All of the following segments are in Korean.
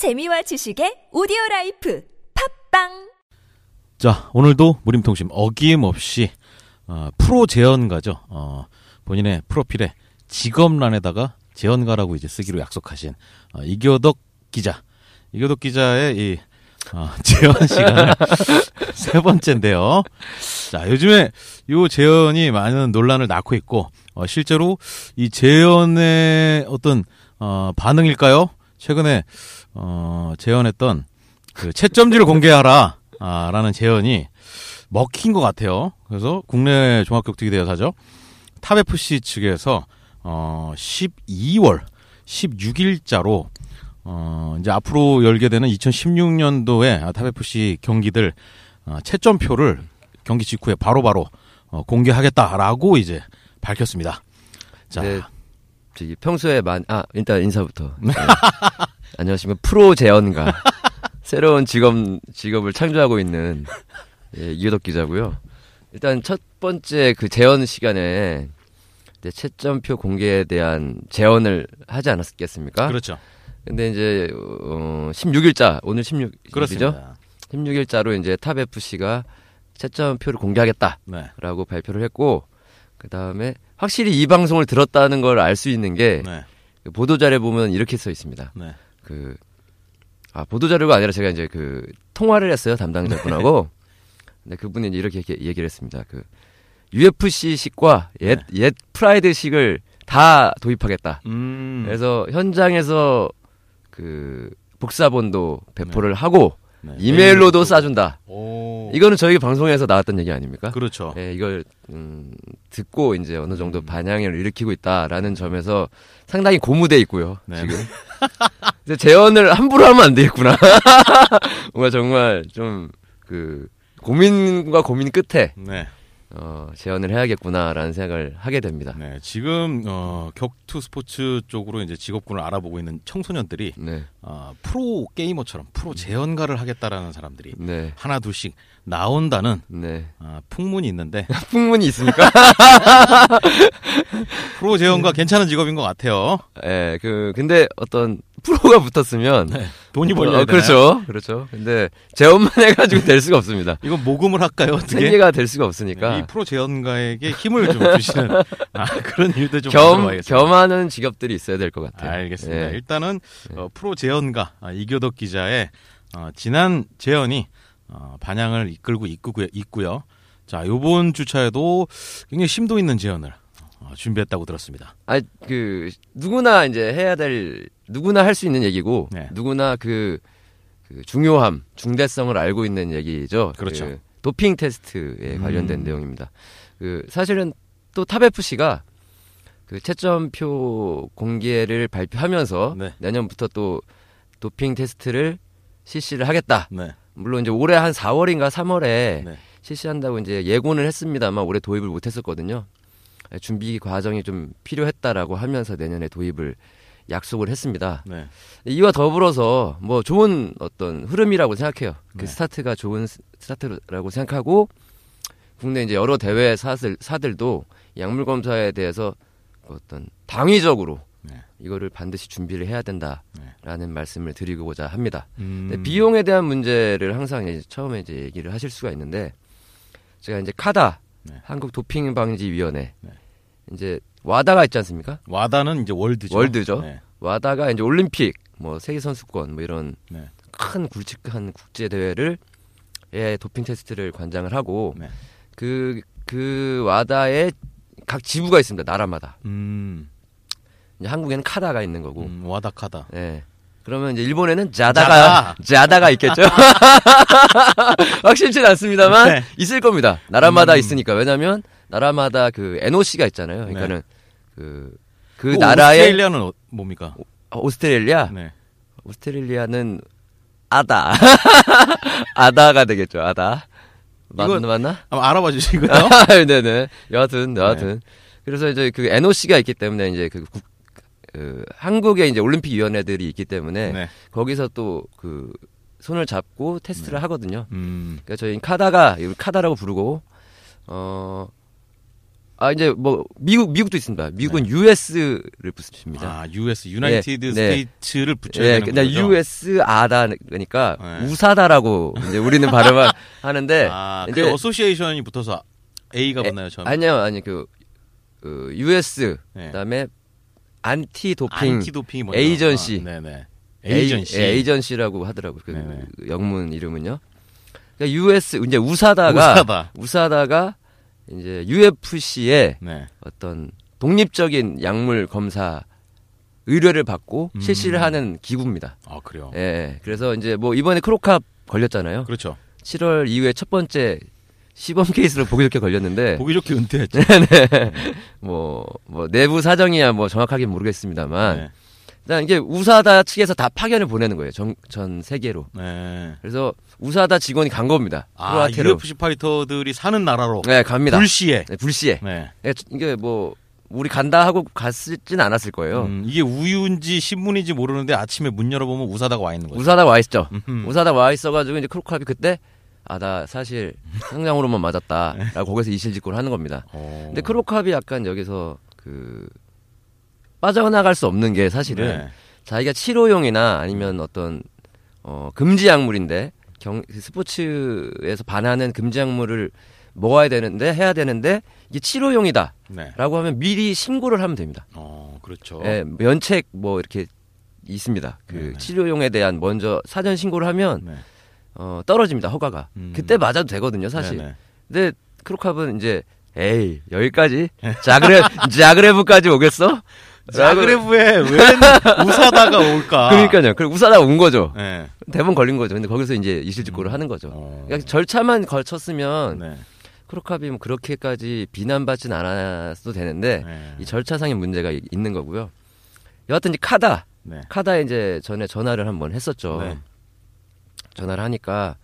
재미와 지식의 오디오라이프 팝빵. 자, 오늘도 무림통신 어김없이 프로 재연가죠. 본인의 프로필에 직업란에다가 재연가라고 이제 쓰기로 약속하신 이교덕 기자. 이교덕 기자의 이 재연 시간을 세 번째인데요. 자, 요즘에 이 재연이 많은 논란을 낳고 있고, 실제로 이 재연의 어떤 반응일까요? 최근에 재연했던 그 채점지를 공개하라. 라는 제언이 먹힌 것 같아요. 그래서 국내 종합격투기 대회사죠. 탑FC 측에서 12월 16일자로 이제 앞으로 열게 되는 2016년도에 탑FC 경기들 채점표를 경기 직후에 바로바로 공개하겠다라고 이제 밝혔습니다. 자, 네, 저기 평소에 일단 인사부터. 네. 안녕하십니까, 프로 재언가. 새로운 직업을 창조하고 있는 이교덕 기자고요. 일단 첫 번째 그 재연 시간에 채점표 공개에 대한 재연을 하지 않았겠습니까? 그렇죠. 근데 이제 16일자, 오늘 16일이죠? 그렇습니다. 16일자로 이제 탑FC가 채점표를 공개하겠다라고, 네, 발표를 했고, 그 다음에 확실히 이 방송을 들었다는 걸 알 수 있는 게, 네, 보도자료에 보면 이렇게 써 있습니다. 네. 보도자료가 아니라 제가 이제 그 통화를 했어요, 담당자분하고. 근데 그분이 이제 이렇게 얘기를 했습니다. 그 UFC식과 옛 프라이드식을 다 도입하겠다. 그래서 현장에서 그 복사본도 배포를, 네, 하고, 네, 이메일로도 싸준다. 오. 이거는 저희 방송에서 나왔던 얘기 아닙니까? 그렇죠. 예, 이걸 듣고 이제 어느 정도 반향을 일으키고 있다라는 점에서 상당히 고무돼 있고요. 네. 지금 재연을 함부로 하면 안 되겠구나. 뭔가 정말 좀 그 고민과 고민 끝에, 네, 재연을 해야겠구나라는 생각을 하게 됩니다. 네, 지금 격투 스포츠 쪽으로 이제 직업군을 알아보고 있는 청소년들이, 네, 프로 게이머처럼 프로 재연가를 하겠다라는 사람들이, 네, 하나 둘씩 나온다는, 네, 풍문이 있는데. 풍문이 있습니까? 프로 재연가 괜찮은 직업인 것 같아요. 네, 근데 어떤 프로가 붙었으면, 네, 돈이 벌려야 되나요? 그렇죠, 그렇죠. 근데 재원만 해가지고 될 수가 없습니다. 이건 모금을 할까요? 어떻게? 생계가 될 수가 없으니까. 네, 이 프로 재원가에게 힘을 좀 주시는 그런 일도 좀 겸하는 직업들이 있어야 될 것 같아요. 알겠습니다. 네. 일단은 프로 재원가 이교덕 기자의 지난 재원이 반향을 이끌고 있고요. 자, 요번 주차에도 굉장히 심도 있는 재원을 준비했다고 들었습니다. 누구나 이제 해야 될, 누구나 할 수 있는 얘기고, 네, 누구나 그 중요함, 중대성을 알고 있는 얘기죠. 그렇죠. 그 도핑 테스트에 관련된 내용입니다. 사실은 또 탑FC가 그 채점표 공개를 발표하면서, 네, 내년부터 또 도핑 테스트를 실시를 하겠다. 네. 물론 이제 올해 한 4월인가 3월에, 네, 실시한다고 이제 예고는 했습니다만 올해 도입을 못했었거든요. 준비 과정이 좀 필요했다라고 하면서 내년에 도입을 약속을 했습니다. 네. 이와 더불어서 뭐 좋은 어떤 흐름이라고 생각해요. 그, 네, 스타트가 좋은 스타트라고 생각하고, 국내 이제 여러 대회 사들도 약물 검사에 대해서 어떤 당위적으로, 네, 이거를 반드시 준비를 해야 된다라는, 네, 말씀을 드리고자 합니다. 비용에 대한 문제를 항상 이제 처음에 이제 얘기를 하실 수가 있는데, 제가 이제 카다, 네, 한국 도핑 방지 위원회, 네, 이제 와다가 있지 않습니까? 와다는 이제 월드죠. 네. 와다가 이제 올림픽, 뭐 세계 선수권, 뭐 이런, 네, 큰 굵직한 국제 대회를 도핑 테스트를 관장을 하고, 네, 그 와다에 각 지부가 있습니다. 나라마다. 이제 한국에는 카다가 있는 거고. 와다 카다. 네. 그러면 이제 일본에는 자다가 있겠죠. 확실치는 않습니다만, 네, 있을 겁니다. 나라마다 있으니까. 왜냐하면 나라마다 그 NOC가 있잖아요. 그러니까는, 네, 그 나라의 오스트레일리아는 뭡니까? 오스트레일리아? 네. 오스트레일리아는 아다. 아다가 되겠죠. 아다. 맞나? 한번 알아봐 주시고요. 네네. 여하튼. 네. 그래서 이제 그 NOC가 있기 때문에 이제 한국에 이제 올림픽 위원회들이 있기 때문에, 네, 거기서 또 그 손을 잡고 테스트를, 네, 하거든요. 그러니까 저희 카다라고 부르고 아, 이제 뭐 미국도 있습니다. 미국은 네. US를 붙입니다. 아, US 유나이티드 네. 스테이츠를 붙여야 네. 되는 거죠. USADA 그러니까 네. 우사다라고 이제 우리는 발음을 하는데 아, 이제 어소시에이션이 붙어서 A가 붙나요, 처음에? 아니요. 그 US 네. 그다음에 안티도핑 에이전시. 아, 네네. 에이전시라고 하더라고요. 그 영문 이름은요. 그러니까 US 이제 우사다가 이제 UFC의 네. 어떤 독립적인 약물 검사 의뢰를 받고 실시를 하는 기구입니다. 아, 그래요. 예. 그래서 이제 뭐 이번에 크로캅 걸렸잖아요. 그렇죠. 7월 이후에 첫 번째 시범 케이스로 보기 좋게 걸렸는데 보기 좋게 은퇴했죠. 네. 뭐 내부 사정이야 뭐 정확하게 모르겠습니다만 네. 일단 이게 우사다 측에서 다 파견을 보내는 거예요. 전 세계로. 네. 그래서 우사다 직원이 간 겁니다. 아, UFC 파이터들이 사는 나라로. 네, 갑니다. 불시에. 네. 이게 뭐 우리 간다 하고 갔을진 않았을 거예요. 이게 우유인지 신문인지 모르는데 아침에 문 열어보면 우사다가 와 있는 거예요. 우사다가 와 있죠. 우사다가 와 있어가지고 이제 크로캅이 그때 아, 나 사실 상장으로만 맞았다라고 거기서 이실직고를 하는 겁니다. 오. 근데 크로캅이 약간 여기서 그 빠져나갈 수 없는 게 사실은 네. 자기가 치료용이나 아니면 어떤 금지 약물인데 스포츠에서 반하는 금지 약물을 해야 되는데 이게 치료용이다라고 네. 하면 미리 신고를 하면 됩니다. 그렇죠. 예, 면책 뭐 이렇게 있습니다. 그 네네. 치료용에 대한 먼저 사전 신고를 하면 네. 떨어집니다. 허가가. 그때 맞아도 되거든요, 사실. 네네. 근데 크로캅은 이제 에이, 여기까지? 자그레브까지 오겠어? 자그레브에 왜 우사다가 올까? 그러니까요. 그리고 우사다가 온 거죠. 네. 대본 걸린 거죠. 근데 거기서 이제 이실직고를 하는 거죠. 그러니까 절차만 걸쳤으면 네. 크로캅이 뭐 그렇게까지 비난받진 않았어도 되는데 네. 이 절차상의 문제가 있는 거고요. 여하튼 이제 카다. 네. 카다에 이제 전에 전화를 한번 했었죠. 네. 전화를 하니까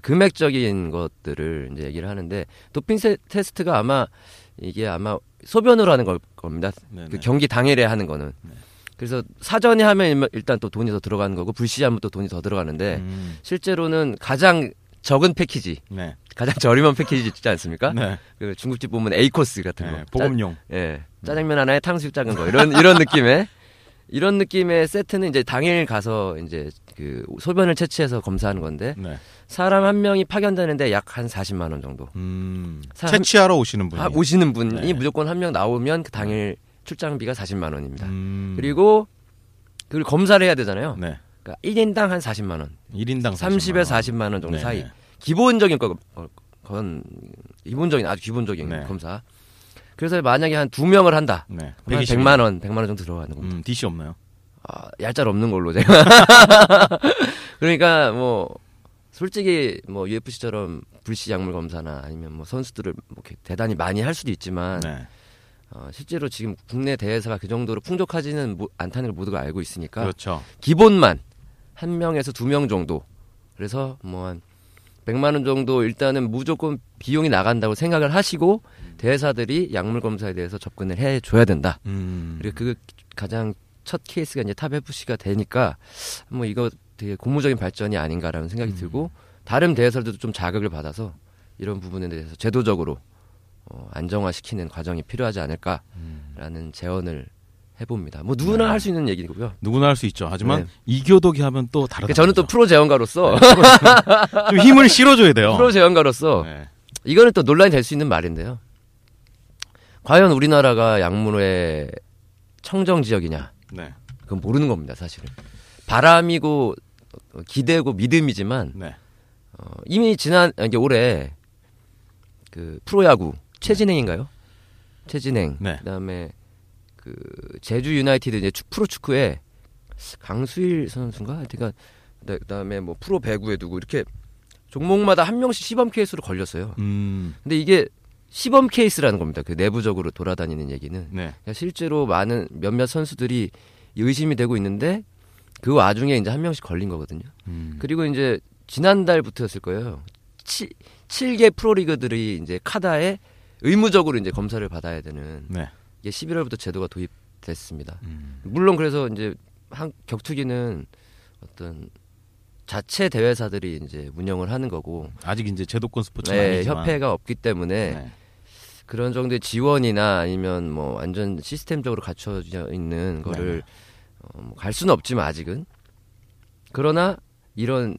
금액적인 것들을 이제 얘기를 하는데 도핑 테스트가 아마 소변으로 하는 걸 겁니다. 그 경기 당일에 하는 거는. 네네. 그래서 사전에 하면 일단 또 돈이 더 들어가는 거고 불시하면 또 돈이 더 들어가는데 실제로는 가장 적은 패키지, 네. 가장 저렴한 패키지 있지 않습니까? 네. 그 중국집 보면 A 코스 같은 거, 네, 보급용, 짜장면 하나에 탕수육 작은 거 이런 느낌의 세트는 이제 당일 가서 이제 그 소변을 채취해서 검사하는 건데 네. 사람 한 명이 파견되는데 약 한 40만 원 정도. 채취하러 오시는 분이. 네. 무조건 한 명 나오면 그 당일 출장비가 40만 원입니다. 그리고 그걸 검사를 해야 되잖아요. 네. 그러니까 1인당 한 40만 원. 1인당 30에서 40만 원 정도 네. 사이. 아주 기본적인 네. 검사. 그래서 만약에 한 2명을 한다. 네. 100만 원 정도 들어가는 겁니다. DC 없나요? 아, 얄짤 없는 걸로 제가. 그러니까 뭐 솔직히 뭐 UFC처럼 불시 약물 검사나 아니면 뭐 선수들을 뭐 대단히 많이 할 수도 있지만 네. 실제로 지금 국내 대회사가 그 정도로 풍족하지는 않다는 걸 모두가 알고 있으니까 그렇죠. 기본만 1명에서 2명 정도. 그래서 뭐 한 100만 원 정도 일단은 무조건 비용이 나간다고 생각을 하시고 대회사들이 약물 검사에 대해서 접근을 해 줘야 된다. 그리고 그 가장 첫 케이스가 이제 탑FC가 되니까 뭐 이거 되게 고무적인 발전이 아닌가라는 생각이 들고 다른 대회사들도 좀 자극을 받아서 이런 부분에 대해서 제도적으로 안정화시키는 과정이 필요하지 않을까라는 제언을 해봅니다. 뭐 누구나 네. 할 수 있는 얘기고요. 누구나 할 수 있죠. 하지만 네. 이교덕이 하면 또 다르다. 저는 또 프로 재언가로서 네. 좀 힘을 실어줘야 돼요. 프로 재언가로서 네. 이거는 또 논란이 될 수 있는 말인데요. 과연 우리나라가 약물의 청정 지역이냐? 네. 그건 모르는 겁니다, 사실은. 바람이고 기대고 믿음이지만 네. 이미 올해 그 프로야구 최진행인가요? 최진행. 네. 그다음에 그 제주 유나이티드 이제 프로축구에 강수일 선수인가? 그러니까 그다음에 뭐 프로 배구에 두고 이렇게 종목마다 한 명씩 시범 케이스로 걸렸어요. 근데 이게 시범 케이스라는 겁니다. 그 내부적으로 돌아다니는 얘기는 네. 실제로 몇몇 선수들이 의심이 되고 있는데 그 와중에 이제 한 명씩 걸린 거거든요. 그리고 이제 지난달부터였을 거예요. 7개 프로리그들이 이제 카다에 의무적으로 이제 검사를 받아야 되는 네. 이게 11월부터 제도가 도입됐습니다. 물론 그래서 이제 격투기는 어떤 자체 대회사들이 이제 운영을 하는 거고 아직 이제 제도권 스포츠는 아니지만 협회가 없기 때문에. 네. 그런 정도의 지원이나 아니면 뭐 완전 시스템적으로 갖춰져 있는 거를 갈 수는 없지만 아직은 그러나 이런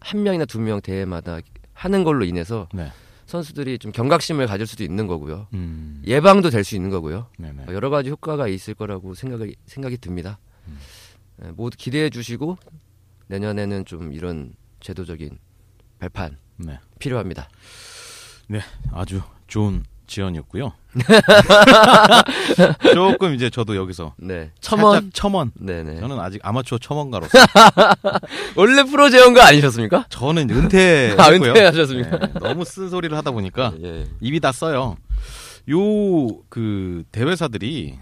한 명이나 두 명 대회마다 하는 걸로 인해서 네. 선수들이 좀 경각심을 가질 수도 있는 거고요. 예방도 될 수 있는 거고요. 네네. 여러 가지 효과가 있을 거라고 생각이 듭니다. 모두 기대해 주시고 내년에는 좀 이런 제도적인 발판 네. 필요합니다. 네, 아주 좋은 지원이었고요. 조금 이제 저도 여기서 네. 첨언. 네네. 저는 아직 아마추어 첨언가로서 원래 프로 재원가 아니셨습니까? 저는 은퇴했고요. 아, 은퇴하셨습니까? 네, 너무 쓴소리를 하다 보니까 예. 입이 다 써요. 요 그 대회사들이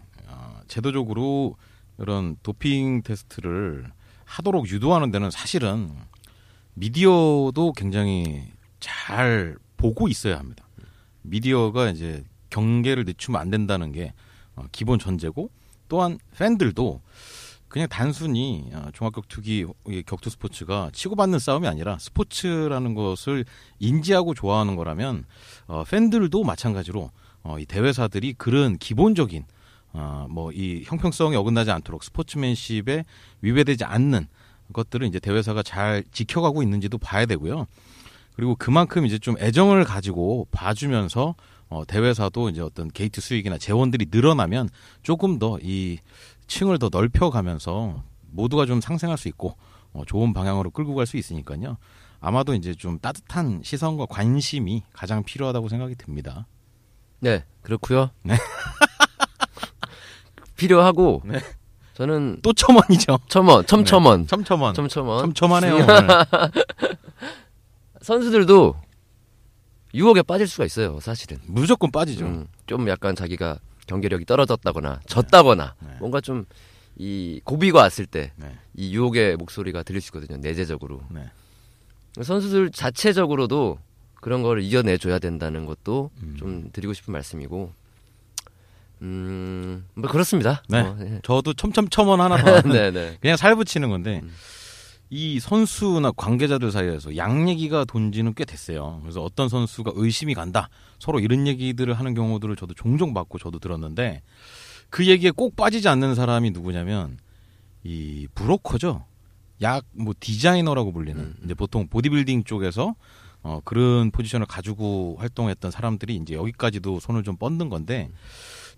제도적으로 이런 도핑 테스트를 하도록 유도하는 데는 사실은 미디어도 굉장히 잘 보고 있어야 합니다. 미디어가 이제 경계를 늦추면 안 된다는 게 기본 전제고 또한 팬들도 그냥 단순히 종합격투기 격투 스포츠가 치고받는 싸움이 아니라 스포츠라는 것을 인지하고 좋아하는 거라면 팬들도 마찬가지로 이 대회사들이 그런 기본적인 뭐 이 형평성에 어긋나지 않도록 스포츠맨십에 위배되지 않는 것들을 이제 대회사가 잘 지켜가고 있는지도 봐야 되고요. 그리고 그만큼 이제 좀 애정을 가지고 봐주면서 대회사도 이제 어떤 게이트 수익이나 재원들이 늘어나면 조금 더 이 층을 더 넓혀가면서 모두가 좀 상생할 수 있고 좋은 방향으로 끌고 갈 수 있으니까요. 아마도 이제 좀 따뜻한 시선과 관심이 가장 필요하다고 생각이 듭니다. 네, 그렇고요. 네. 필요하고. 네. 저는 또 첨언이죠. 첨언. 네. 첨첨하네요. 오늘. 선수들도 유혹에 빠질 수가 있어요, 사실은. 무조건 빠지죠. 좀 약간 자기가 경기력이 떨어졌다거나 졌다거나 네. 뭔가 좀 이 고비가 왔을 때 이 네. 유혹의 목소리가 들릴 수 있거든요, 내재적으로. 네. 선수들 자체적으로도 그런 걸 이겨내줘야 된다는 것도 좀 드리고 싶은 말씀이고. 뭐 그렇습니다. 네. 네. 저도 첨언 하나 더. 네. 그냥 살 붙이는 건데. 이 선수나 관계자들 사이에서 양 얘기가 돈지는 꽤 됐어요. 그래서 어떤 선수가 의심이 간다. 서로 이런 얘기들을 하는 경우들을 저도 종종 받고 저도 들었는데 그 얘기에 꼭 빠지지 않는 사람이 누구냐면 이 브로커죠. 약 뭐 디자이너라고 불리는 이제 보통 보디빌딩 쪽에서 그런 포지션을 가지고 활동했던 사람들이 이제 여기까지도 손을 좀 뻗는 건데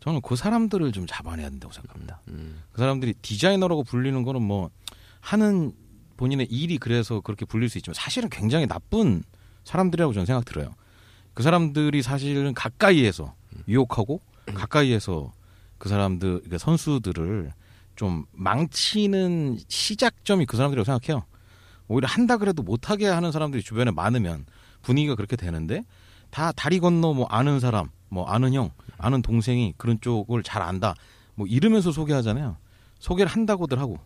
저는 그 사람들을 좀 잡아내야 된다고 생각합니다. 그 사람들이 디자이너라고 불리는 거는 뭐 하는 본인의 일이 그래서 그렇게 불릴 수 있지만 사실은 굉장히 나쁜 사람들이라고 저는 생각 들어요. 그 사람들이 사실은 가까이에서 유혹하고 가까이에서 그 사람들, 그 선수들을 좀 망치는 시작점이 그 사람들이라고 생각해요. 오히려 한다 그래도 못하게 하는 사람들이 주변에 많으면 분위기가 그렇게 되는데 다 다리 건너 뭐 아는 사람, 뭐 아는 형, 아는 동생이 그런 쪽을 잘 안다. 뭐 이러면서 소개하잖아요. 소개를 한다고들 하고.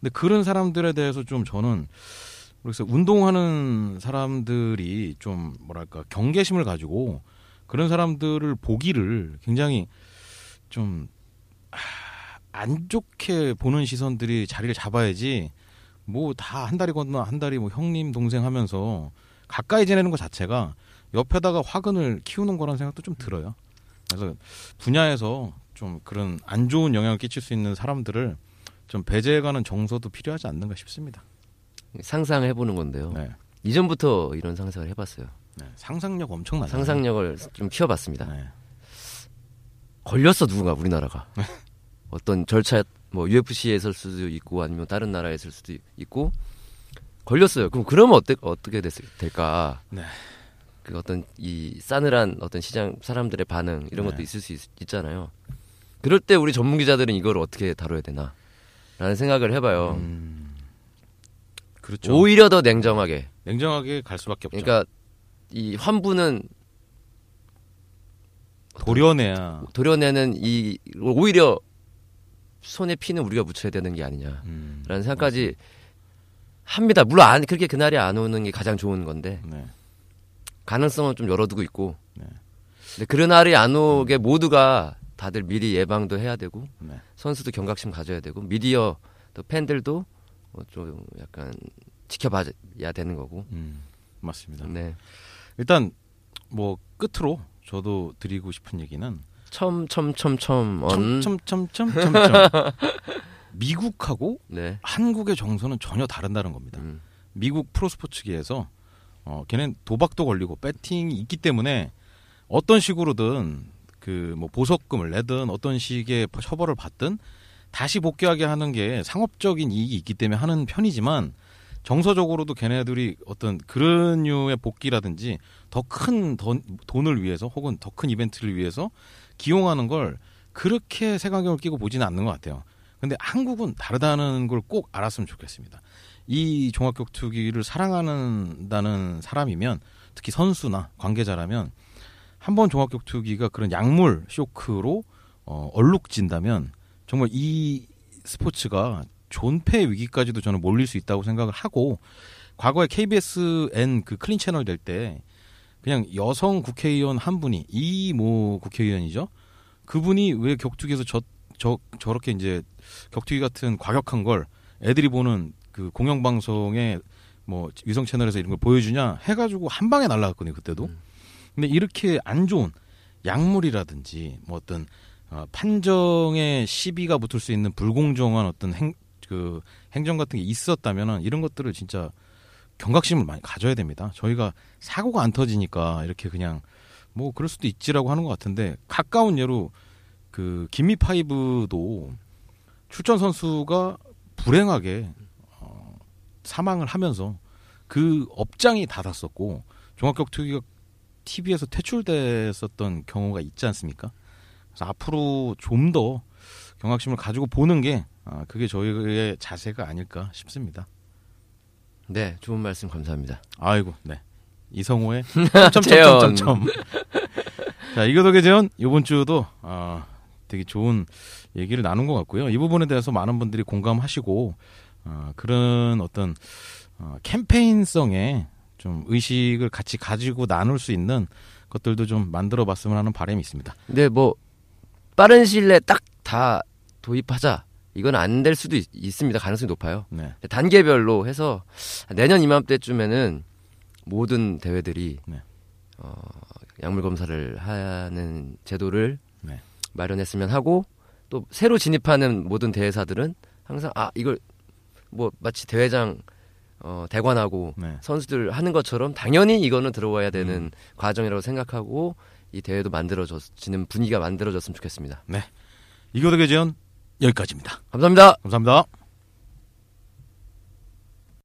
근데 그런 사람들에 대해서 좀 저는 그래서 운동하는 사람들이 좀 뭐랄까 경계심을 가지고 그런 사람들을 보기를 굉장히 좀 안 좋게 보는 시선들이 자리를 잡아야지 뭐 다 한 다리 건너 한 다리 뭐 형님 동생 하면서 가까이 지내는 것 자체가 옆에다가 화근을 키우는 거라는 생각도 좀 들어요. 그래서 분야에서 좀 그런 안 좋은 영향을 끼칠 수 있는 사람들을 좀 배제해가는 정서도 필요하지 않는가 싶습니다. 상상을 해보는 건데요. 네. 이전부터 이런 상상을 해봤어요. 네. 상상력 엄청나요. 상상력을 좀 키워봤습니다. 네. 걸렸어 누군가 우리나라가. 어떤 절차 뭐 UFC에 있을 수도 있고 아니면 다른 나라에 있을 수도 있고 걸렸어요. 그러면 어떻게 될까? 네. 그 어떤 이 싸늘한 어떤 시장 사람들의 반응 이런 네. 것도 있을 수 있잖아요. 그럴 때 우리 전문 기자들은 이걸 어떻게 다뤄야 되나? 라는 생각을 해봐요. 그렇죠. 오히려 더 냉정하게 갈 수밖에 없죠. 그러니까 이 환부는 도려내는 이 오히려 손에 피는 우리가 묻혀야 되는 게 아니냐라는 생각까지 합니다. 물론 그렇게 그날이 안 오는 게 가장 좋은 건데 네. 가능성은 좀 열어두고 있고 네. 근데 그런 날이 안 오게 모두가 다들 미리 예방도 해야 되고 네. 선수도 경각심 가져야 되고 미디어 또 팬들도 좀 약간 지켜봐야 되는 거고 맞습니다. 네. 일단 뭐 끝으로 저도 드리고 싶은 얘기는 미국하고 네. 한국의 정서는 전혀 다른다는 겁니다. 미국 프로스포츠계에서 걔는 도박도 걸리고 배팅이 있기 때문에 어떤 식으로든 그 뭐 보석금을 내든 어떤 식의 처벌을 받든 다시 복귀하게 하는 게 상업적인 이익이 있기 때문에 하는 편이지만 정서적으로도 걔네들이 어떤 그런 류의 복귀라든지 더 큰 돈을 위해서 혹은 더 큰 이벤트를 위해서 기용하는 걸 그렇게 색안경을 끼고 보지는 않는 것 같아요. 근데 한국은 다르다는 걸 꼭 알았으면 좋겠습니다. 이 종합격투기를 사랑한다는 사람이면 특히 선수나 관계자라면 한번 종합격투기가 그런 약물 쇼크로 얼룩진다면 정말 이 스포츠가 존폐 위기까지도 저는 몰릴 수 있다고 생각을 하고 과거에 KBS N 그 클린 채널 될 때 그냥 여성 국회의원 한 분이 뭐 국회의원이죠. 그분이 왜 격투기에서 저렇게 이제 격투기 같은 과격한 걸 애들이 보는 그 공영방송에 뭐 위성 채널에서 이런 걸 보여주냐 해가지고 한 방에 날라갔거든요 그때도. 근데 이렇게 안 좋은 약물이라든지 뭐 어떤 판정에 시비가 붙을 수 있는 불공정한 어떤 행정 같은 게 있었다면은 이런 것들을 진짜 경각심을 많이 가져야 됩니다. 저희가 사고가 안 터지니까 이렇게 그냥 뭐 그럴 수도 있지라고 하는 것 같은데 가까운 예로 그 김미파이브도 출전 선수가 불행하게 사망을 하면서 그 업장이 닫았었고 종합격투기가 TV에서 퇴출됐었던 경우가 있지 않습니까? 그래서 앞으로 좀 더 경각심을 가지고 보는 게 그게 저희의 자세가 아닐까 싶습니다. 네, 좋은 말씀 감사합니다. 아이고, 네. 이성호의 점점점점점. 자, 이교덕의 재현 이번 주도 되게 좋은 얘기를 나눈 것 같고요. 이 부분에 대해서 많은 분들이 공감하시고 그런 어떤 캠페인성의 좀 의식을 같이 가지고 나눌 수 있는 것들도 좀 만들어봤으면 하는 바람이 있습니다. 네, 뭐 빠른 시일 내에 딱 다 도입하자. 이건 안 될 수도 있습니다. 가능성이 높아요. 네. 단계별로 해서 내년 이맘때쯤에는 모든 대회들이 네. 약물 검사를 하는 제도를 네. 마련했으면 하고 또 새로 진입하는 모든 대회사들은 항상 이걸 뭐 마치 대회장 대관하고 네. 선수들 하는 것처럼 당연히 이거는 들어와야 되는 과정이라고 생각하고 이 대회도 만들어지는 분위기가 만들어졌으면 좋겠습니다. 네, 이교덕의 재현 여기까지입니다. 감사합니다. 감사합니다.